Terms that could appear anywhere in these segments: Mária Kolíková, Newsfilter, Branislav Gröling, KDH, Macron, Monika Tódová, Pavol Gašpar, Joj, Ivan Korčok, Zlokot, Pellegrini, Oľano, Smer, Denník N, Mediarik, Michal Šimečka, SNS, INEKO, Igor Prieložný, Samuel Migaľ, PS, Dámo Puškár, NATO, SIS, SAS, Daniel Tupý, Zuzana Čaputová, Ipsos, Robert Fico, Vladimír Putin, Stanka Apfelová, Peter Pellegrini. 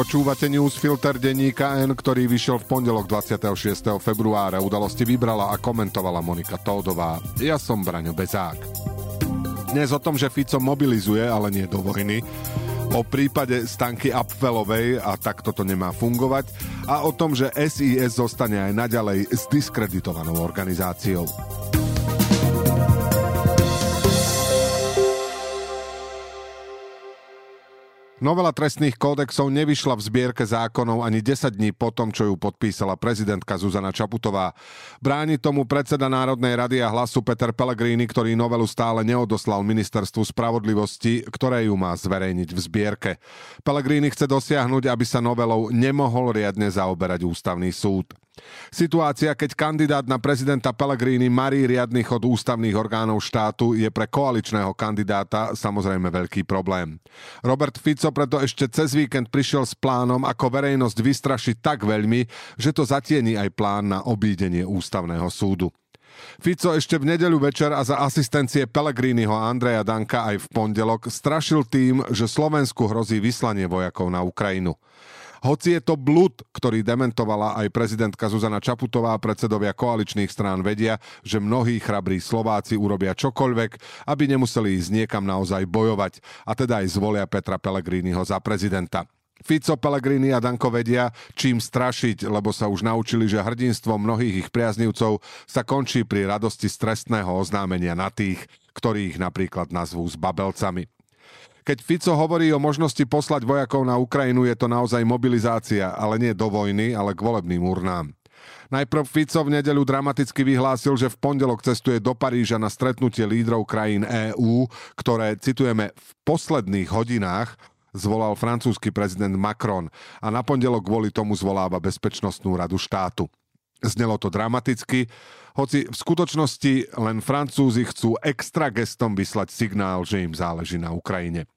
Počúvate Newsfilter denníka N, ktorý vyšiel v pondelok 26. februára. Udalosti vybrala a komentovala Monika Tódová. Ja som Braňo Bezák. Dnes o tom, že Fico mobilizuje, ale nie do vojny, o prípade Stanky Apfelovej a takto to nemá fungovať a o tom, že SIS zostane aj naďalej s diskreditovanou organizáciou. Novela trestných kódexov nevyšla v zbierke zákonov ani 10 dní po tom, čo ju podpísala prezidentka Zuzana Čaputová. Bráni tomu predseda Národnej rady a Hlasu Peter Pellegrini, ktorý novelu stále neodoslal ministerstvu spravodlivosti, ktoré ju má zverejniť v zbierke. Pellegrini chce dosiahnuť, aby sa novelou nemohol riadne zaoberať ústavný súd. Situácia, keď kandidát na prezidenta Pellegrini marí riadny chod ústavných orgánov štátu, je pre koaličného kandidáta samozrejme veľký problém. Robert Fico preto ešte cez víkend prišiel s plánom, ako verejnosť vystrašiť tak veľmi, že to zatieni aj plán na obídenie ústavného súdu. Fico ešte v nedeľu večer a za asistencie Pellegriniho a Andreja Danka aj v pondelok strašil tým, že Slovensku hrozí vyslanie vojakov na Ukrajinu. Hoci je to blud, ktorý dementovala aj prezidentka Zuzana Čaputová, predsedovia koaličných strán vedia, že mnohí chrabrí Slováci urobia čokoľvek, aby nemuseli ísť niekam naozaj bojovať, a teda aj zvolia Petra Pellegriniho za prezidenta. Fico, Pellegrini a Danko vedia, čím strašiť, lebo sa už naučili, že hrdinstvo mnohých ich priaznivcov sa končí pri radosti z trestného oznámenia na tých, ktorých napríklad nazvú zbabelcami. Keď Fico hovorí o možnosti poslať vojakov na Ukrajinu, je to naozaj mobilizácia, ale nie do vojny, ale k volebným urnám. Najprv Fico v nedeľu dramaticky vyhlásil, že v pondelok cestuje do Paríža na stretnutie lídrov krajín EÚ, ktoré, citujeme, v posledných hodinách zvolal francúzsky prezident Macron a na pondelok kvôli tomu zvoláva Bezpečnostnú radu štátu. Znelo to dramaticky, hoci v skutočnosti len Francúzi chcú extra gestom vyslať signál, že im záleží na Ukrajine.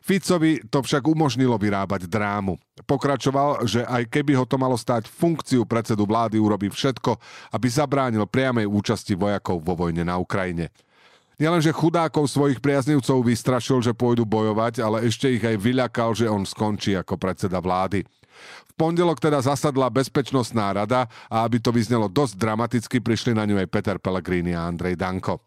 Ficovi to však umožnilo vyrábať drámu. Pokračoval, že aj keby ho to malo stáť funkciu predsedu vlády, urobí všetko, aby zabránil priamej účasti vojakov vo vojne na Ukrajine. Nielenže chudákov svojich priaznivcov vystrašil, že pôjdu bojovať, ale ešte ich aj vyľakal, že on skončí ako predseda vlády. V pondelok teda zasadla Bezpečnostná rada a aby to vyznelo dosť dramaticky, prišli na ňu aj Peter Pellegrini a Andrej Danko.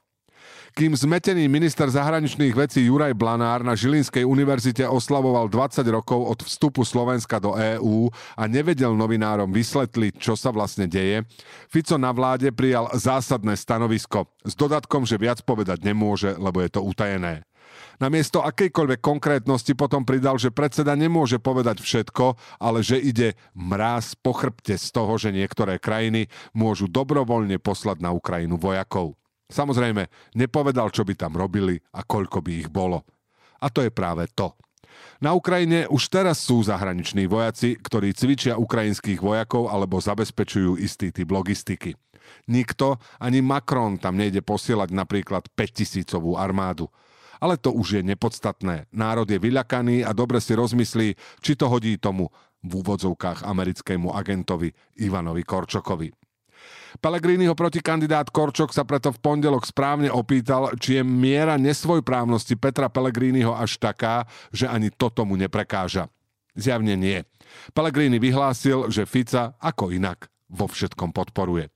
Kým zmetený minister zahraničných vecí Juraj Blanár na Žilinskej univerzite oslavoval 20 rokov od vstupu Slovenska do EÚ a nevedel novinárom vysvetliť, čo sa vlastne deje, Fico na vláde prijal zásadné stanovisko s dodatkom, že viac povedať nemôže, lebo je to utajené. Namiesto akejkoľvek konkrétnosti potom pridal, že predseda nemôže povedať všetko, ale že ide mráz po chrbte z toho, že niektoré krajiny môžu dobrovoľne poslať na Ukrajinu vojakov. Samozrejme, nepovedal, čo by tam robili a koľko by ich bolo. A to je práve to. Na Ukrajine už teraz sú zahraniční vojaci, ktorí cvičia ukrajinských vojakov alebo zabezpečujú istý typ logistiky. Nikto, ani Macron tam nejde posielať napríklad 5000-ovú armádu. Ale to už je nepodstatné. Národ je vyľakaný a dobre si rozmyslí, či to hodí tomu v úvodzovkách americkému agentovi Ivanovi Korčokovi. Pellegriniho protikandidát Korčok sa preto v pondelok správne opýtal, či je miera nesvojprávnosti Petra Pellegriniho až taká, že ani to tomu neprekáža. Zjavne nie. Pellegrini vyhlásil, že Fica ako inak vo všetkom podporuje.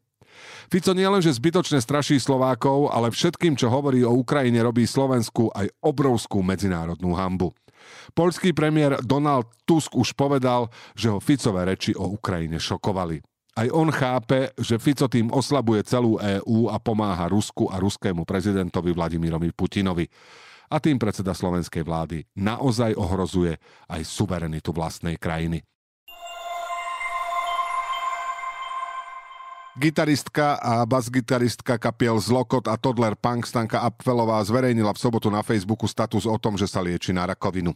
Fico nielenže zbytočne straší Slovákov, ale všetkým, čo hovorí o Ukrajine, robí Slovensku aj obrovskú medzinárodnú hanbu. Poľský premiér Donald Tusk už povedal, že ho Ficové reči o Ukrajine šokovali. Aj on chápe, že Fico tým oslabuje celú EÚ a pomáha Rusku a ruskému prezidentovi Vladimírovi Putinovi. A tým predseda slovenskej vlády naozaj ohrozuje aj suverenitu vlastnej krajiny. Gitaristka a basgitaristka kapiel Zlokot a Toddler Punk Stanka Apfelová zverejnila v sobotu na Facebooku status o tom, že sa lieči na rakovinu.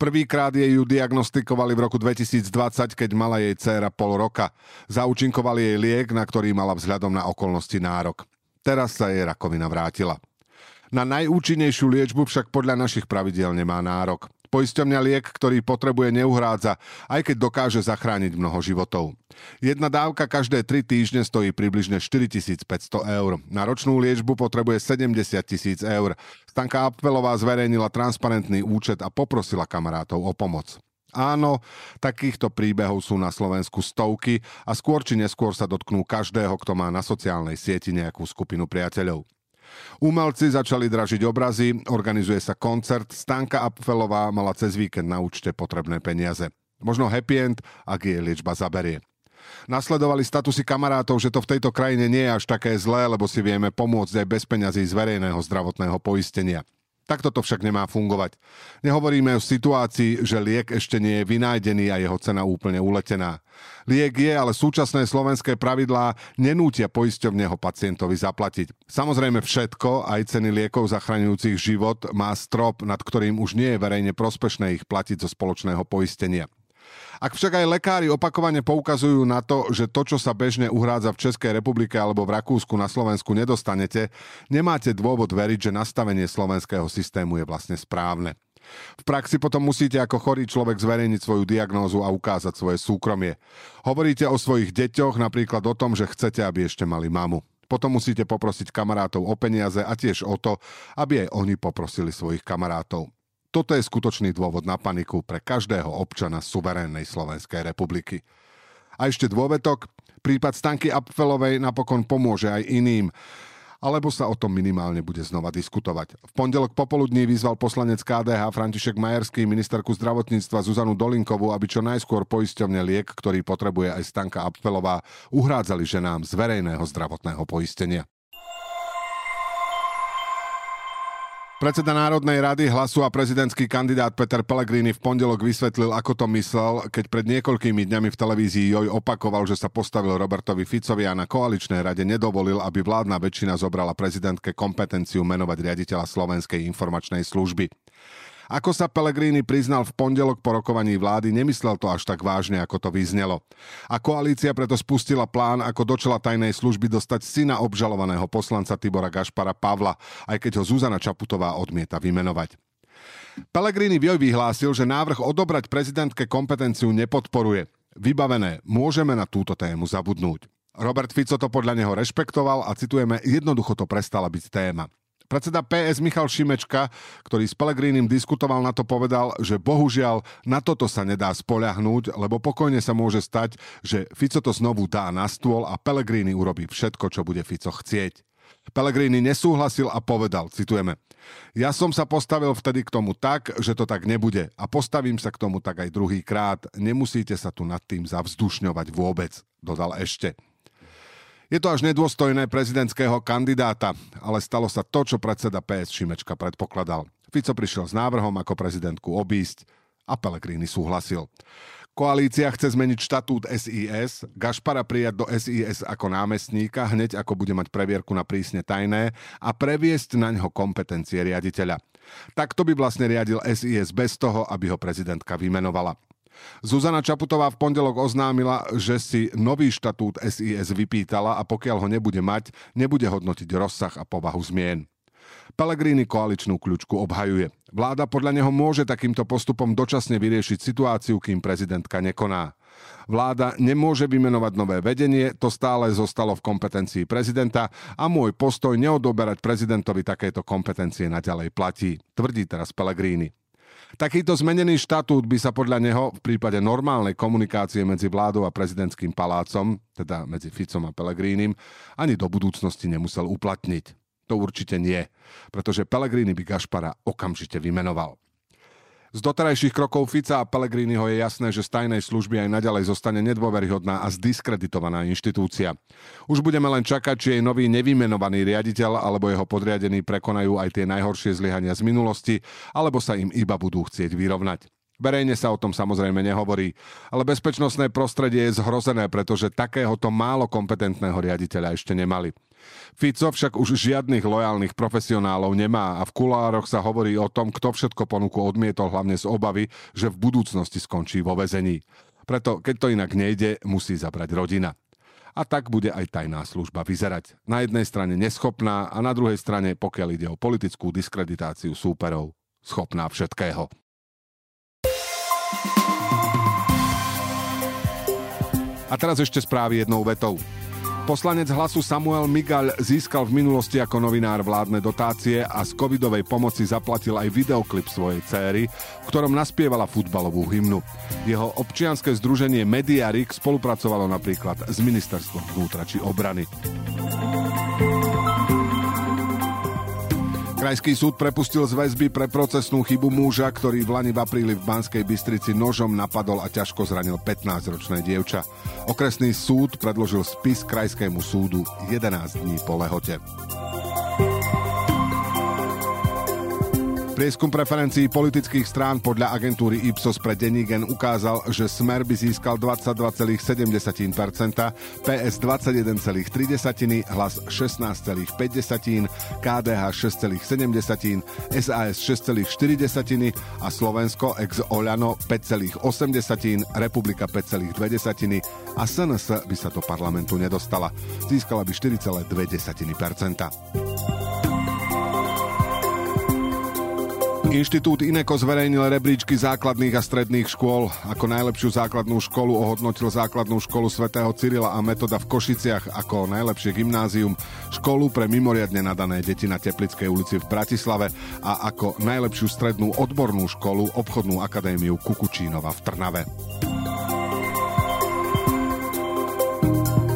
Prvýkrát jej ju diagnostikovali v roku 2020, keď mala jej dcéra pol roka. Zaúčinkoval jej liek, na ktorý mala vzhľadom na okolnosti nárok. Teraz sa jej rakovina vrátila. Na najúčinnejšiu liečbu však podľa našich pravidiel nemá nárok. Poisťovňa liek, ktorý potrebuje, neuhrádza, aj keď dokáže zachrániť mnoho životov. Jedna dávka každé 3 týždne stojí približne 4 500 €. Na ročnú liečbu potrebuje 70 000 €. Stanka Apfelová zverejnila transparentný účet a poprosila kamarátov o pomoc. Áno, takýchto príbehov sú na Slovensku stovky a skôr či neskôr sa dotknú každého, kto má na sociálnej sieti nejakú skupinu priateľov. Umelci začali dražiť obrazy, organizuje sa koncert, Stanka Apfelová mala cez víkend na účte potrebné peniaze. Možno happy end, ak jej liečba zaberie. Nasledovali statusy kamarátov, že to v tejto krajine nie je až také zlé, lebo si vieme pomôcť aj bez peňazí z verejného zdravotného poistenia. Takto to však nemá fungovať. Nehovoríme o situácii, že liek ešte nie je vynájdený a jeho cena úplne uletená. Liek je, ale súčasné slovenské pravidlá nenútia poisťovne ho pacientovi zaplatiť. Samozrejme všetko, aj ceny liekov zachraňujúcich život, má strop, nad ktorým už nie je verejne prospešné ich platiť zo spoločného poistenia. Ak však aj lekári opakovane poukazujú na to, že to, čo sa bežne uhrádza v Českej republike alebo v Rakúsku na Slovensku nedostanete, nemáte dôvod veriť, že nastavenie slovenského systému je vlastne správne. V praxi potom musíte ako chorý človek zverejniť svoju diagnózu a ukázať svoje súkromie. Hovoríte o svojich deťoch, napríklad o tom, že chcete, aby ešte mali mamu. Potom musíte poprosiť kamarátov o peniaze a tiež o to, aby aj oni poprosili svojich kamarátov. Toto je skutočný dôvod na paniku pre každého občana suverénnej Slovenskej republiky. A ešte dôvetok, prípad Stanky Apfelovej napokon pomôže aj iným, alebo sa o tom minimálne bude znova diskutovať. V pondelok popoludní vyzval poslanec KDH František Majerský ministerku zdravotníctva Zuzanu Dolinkovú, aby čo najskôr poisťovne liek, ktorý potrebuje aj Stanka Apfelová, uhrádzali ženám z verejného zdravotného poistenia. Predseda Národnej rady Hlasu a prezidentský kandidát Peter Pellegrini v pondelok vysvetlil, ako to myslel, keď pred niekoľkými dňami v televízii Joj opakoval, že sa postavil Robertovi Ficovi a na koaličnej rade nedovolil, aby vládna väčšina zobrala prezidentke kompetenciu menovať riaditeľa Slovenskej informačnej služby. Ako sa Pellegrini priznal v pondelok po rokovaní vlády, nemyslel to až tak vážne, ako to vyznelo. A koalícia preto spustila plán, ako do čela tajnej služby dostať syna obžalovaného poslanca Tibora Gašpara Pavla, aj keď ho Zuzana Čaputová odmieta vymenovať. Pellegrini v Joj vyhlásil, že návrh odobrať prezidentke kompetenciu nepodporuje. Vybavené, môžeme na túto tému zabudnúť. Robert Fico to podľa neho rešpektoval a citujeme, jednoducho to prestala byť téma. Predseda PS Michal Šimečka, ktorý s Pellegrinim diskutoval, na to povedal, že bohužiaľ na toto sa nedá spoľahnúť, lebo pokojne sa môže stať, že Fico to znovu dá na stôl a Pellegrini urobí všetko, čo bude Fico chcieť. Pellegrini nesúhlasil a povedal, citujeme, ja som sa postavil vtedy k tomu tak, že to tak nebude a postavím sa k tomu tak aj druhýkrát. Nemusíte sa tu nad tým zavzdušňovať vôbec, dodal ešte. Je to až nedôstojné prezidentského kandidáta, ale stalo sa to, čo predseda PS Šimečka predpokladal. Fico prišiel s návrhom, ako prezidentku obísť a Pellegrini súhlasil. Koalícia chce zmeniť štatút SIS, Gašpara prijať do SIS ako námestníka, hneď ako bude mať previerku na prísne tajné a previesť na ňo kompetencie riaditeľa. Takto by vlastne riadil SIS bez toho, aby ho prezidentka vymenovala. Zuzana Čaputová v pondelok oznámila, že si nový štatút SIS vypýtala a pokiaľ ho nebude mať, nebude hodnotiť rozsah a povahu zmien. Pellegrini koaličnú kľučku obhajuje. Vláda podľa neho môže takýmto postupom dočasne vyriešiť situáciu, kým prezidentka nekoná. Vláda nemôže vymenovať nové vedenie, to stále zostalo v kompetencii prezidenta a môj postoj neodoberať prezidentovi takéto kompetencie naďalej platí, tvrdí teraz Pellegrini. Takýto zmenený štatút by sa podľa neho v prípade normálnej komunikácie medzi vládou a prezidentským palácom, teda medzi Ficom a Pellegrinim, ani do budúcnosti nemusel uplatniť. To určite nie, pretože Pellegrini by Gašpara okamžite vymenoval. Z doterajších krokov Fica a Pellegriniho je jasné, že z tajnej služby aj naďalej zostane nedôveryhodná a zdiskreditovaná inštitúcia. Už budeme len čakať, či jej nový nevymenovaný riaditeľ alebo jeho podriadení prekonajú aj tie najhoršie zlyhania z minulosti, alebo sa im iba budú chcieť vyrovnať. Verejne sa o tom samozrejme nehovorí, ale bezpečnostné prostredie je zhrozené, pretože takéhoto málo kompetentného riaditeľa ešte nemali. Fico však už žiadnych lojálnych profesionálov nemá a v kulároch sa hovorí o tom, kto všetko ponuku odmietol, hlavne z obavy, že v budúcnosti skončí vo väzení. Preto, keď to inak nejde, musí zabrať rodina. A tak bude aj tajná služba vyzerať. Na jednej strane neschopná a na druhej strane, pokiaľ ide o politickú diskreditáciu súperov, schopná všetkého. A teraz ešte správy jednou vetou. Poslanec Hlasu Samuel Migaľ získal v minulosti ako novinár vládne dotácie a z covidovej pomoci zaplatil aj videoklip svojej céry, v ktorom naspievala futbalovú hymnu. Jeho občianske združenie Mediarik spolupracovalo napríklad s ministerstvom vnútra či obrany. Krajský súd prepustil z väzby pre procesnú chybu muža, ktorý v apríli v Banskej Bystrici nožom napadol a ťažko zranil 15-ročné dievča. Okresný súd predložil spis Krajskému súdu 11 dní po lehote. Prieskum preferencií politických strán podľa agentúry Ipsos pre denník N ukázal, že Smer by získal 22,7%, PS 21,3%, Hlas 16,5%, KDH 6,7%, SAS 6,4% a Slovensko ex Oľano 5,8%, Republika 5,2% a SNS by sa do parlamentu nedostala. Získala by 4,2%. Inštitút INEKO zverejnil rebríčky základných a stredných škôl. Ako najlepšiu základnú školu ohodnotil základnú školu svätého Cyrila a Metoda v Košiciach ako najlepšie gymnázium, školu pre mimoriadne nadané deti na Teplickej ulici v Bratislave a ako najlepšiu strednú odbornú školu obchodnú akadémiu Kukučínova v Trnave.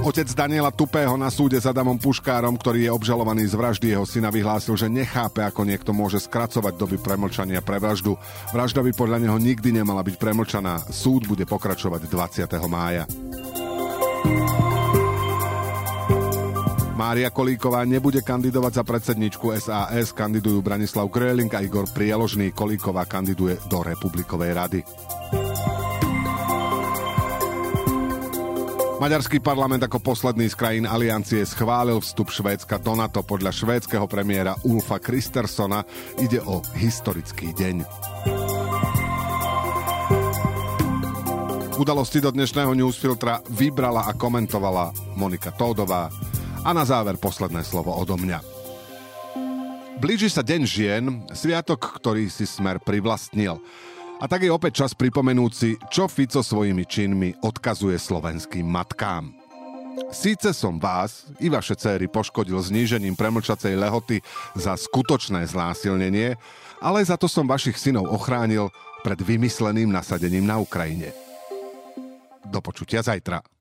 Otec Daniela Tupého na súde za Dámom Puškárom, ktorý je obžalovaný z vraždy jeho syna, vyhlásil, že nechápe, ako niekto môže skracovať doby premlčania pre vraždu. Vražda by podľa neho nikdy nemala byť premlčaná. Súd bude pokračovať 20. mája. Mária Kolíková nebude kandidovať za predsedničku SAS, kandidujú Branislav Gröling a Igor Prieložný. Kolíková kandiduje do Republikovej rady. Maďarský parlament ako posledný z krajín aliancie schválil vstup Švédska do NATO. Podľa švédskeho premiéra Ulfa Kristerssona ide o historický deň. Udalosti do dnešného Newsfiltra vybrala a komentovala Monika Tódová. A na záver posledné slovo odo mňa. Blíži sa Deň žien, sviatok, ktorý si Smer privlastnil. A tak je opäť čas pripomenúť si, čo Fico svojimi činmi odkazuje slovenským matkám. Síce som vás i vaše céry poškodil znížením premlčacej lehoty za skutočné znásilnenie, ale za to som vašich synov ochránil pred vymysleným nasadením na Ukrajine. Do počutia zajtra.